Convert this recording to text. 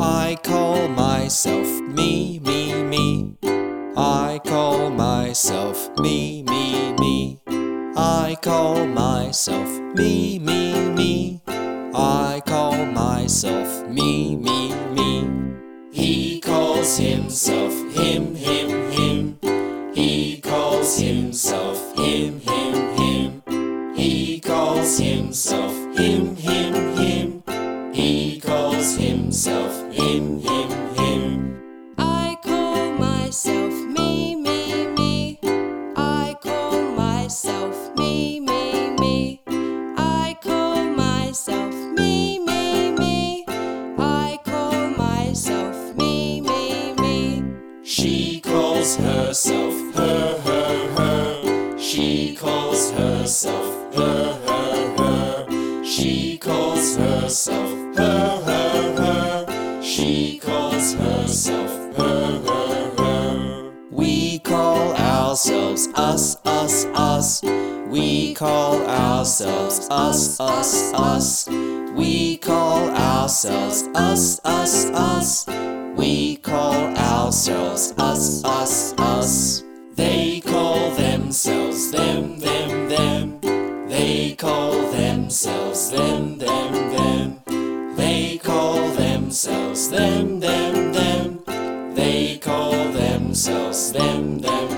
I call myself me, me, me. I call myself me, me, me. I call myself me, me, me. I call myself me, me, me. He calls himself him, him, him. He calls himself him, him, him. He calls himself him, him, him. He calls himself him, him, him. I call myself me, me, me. I call myself me, me, me. I call myself me, me, me. I call myself me, me, me. She calls herself her, her, her. She calls herself her, her, her. She calls herself her, her, her. She calls herself her, her, her. We call ourselves us, us, us. We call ourselves us, us, us. We call ourselves us, us, us. We call ourselves us, us, us. They call themselves them, them, them. They call themselves them, them, them. They call themselves them, them, them. They call themselves them, them.